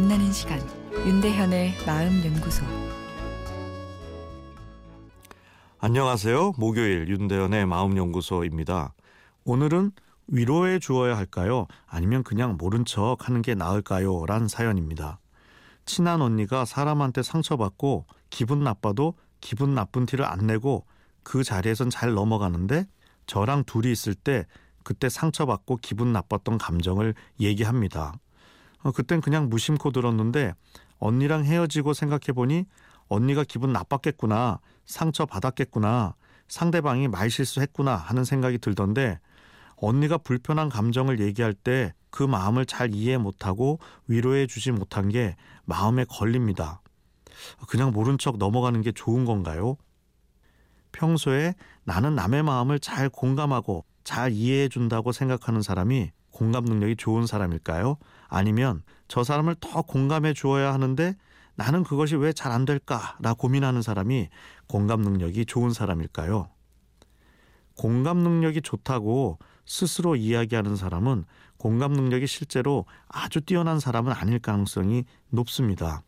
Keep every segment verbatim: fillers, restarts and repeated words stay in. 만나는 시간, 윤대현의 마음연구소. 안녕하세요. 목요일 윤대현의 마음연구소입니다. 오늘은 위로해 주어야 할까요? 아니면 그냥 모른 척 하는 게 나을까요? 란 사연입니다. 친한 언니가 사람한테 상처받고 기분 나빠도 기분 나쁜 티를 안 내고 그 자리에선 잘 넘어가는데 저랑 둘이 있을 때 그때 상처받고 기분 나빴던 감정을 얘기합니다. 어, 그땐 그냥 무심코 들었는데 언니랑 헤어지고 생각해보니 언니가 기분 나빴겠구나, 상처받았겠구나, 상대방이 말실수했구나 하는 생각이 들던데 언니가 불편한 감정을 얘기할 때 그 마음을 잘 이해 못하고 위로해 주지 못한 게 마음에 걸립니다. 그냥 모른 척 넘어가는 게 좋은 건가요? 평소에 나는 남의 마음을 잘 공감하고 잘 이해해 준다고 생각하는 사람이 공감 능력이 좋은 사람일까요? 아니면 저 사람을 더 공감해 주어야 하는데 나는 그것이 왜 잘 안 될까라 고민하는 사람이 공감 능력이 좋은 사람일까요? 공감 능력이 좋다고 스스로 이야기하는 사람은 공감 능력이 실제로 아주 뛰어난 사람은 아닐 가능성이 높습니다.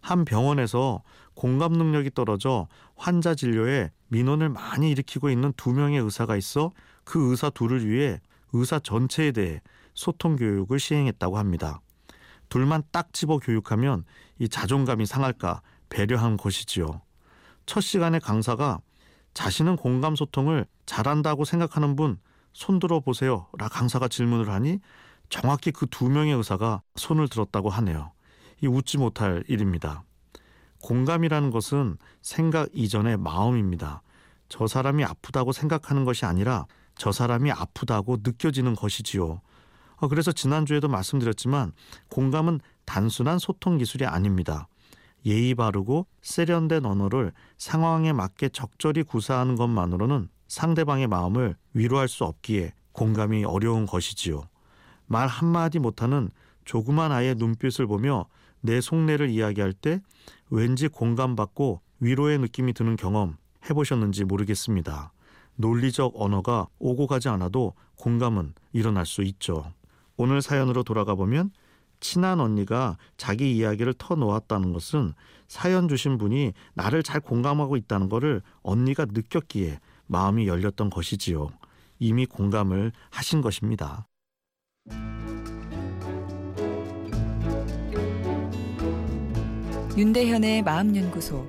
한 병원에서 공감 능력이 떨어져 환자 진료에 민원을 많이 일으키고 있는 두 명의 의사가 있어 그 의사 둘을 위해 의사 전체에 대해 소통 교육을 시행했다고 합니다. 둘만 딱 집어 교육하면 이 자존감이 상할까 배려한 것이지요. 첫 시간에 강사가 자신은 공감 소통을 잘한다고 생각하는 분 손들어 보세요 라 강사가 질문을 하니 정확히 그 두 명의 의사가 손을 들었다고 하네요. 이 웃지 못할 일입니다. 공감이라는 것은 생각 이전의 마음입니다. 저 사람이 아프다고 생각하는 것이 아니라 저 사람이 아프다고 느껴지는 것이지요. 그래서 지난주에도 말씀드렸지만 공감은 단순한 소통 기술이 아닙니다. 예의 바르고 세련된 언어를 상황에 맞게 적절히 구사하는 것만으로는 상대방의 마음을 위로할 수 없기에 공감이 어려운 것이지요. 말 한마디 못하는 조그만 아이의 눈빛을 보며 내 속내를 이야기할 때 왠지 공감받고 위로의 느낌이 드는 경험 해보셨는지 모르겠습니다. 논리적 언어가 오고 가지 않아도 공감은 일어날 수 있죠. 오늘 사연으로 돌아가 보면 친한 언니가 자기 이야기를 터놓았다는 것은 사연 주신 분이 나를 잘 공감하고 있다는 것을 언니가 느꼈기에 마음이 열렸던 것이지요. 이미 공감을 하신 것입니다. 윤대현의 마음연구소.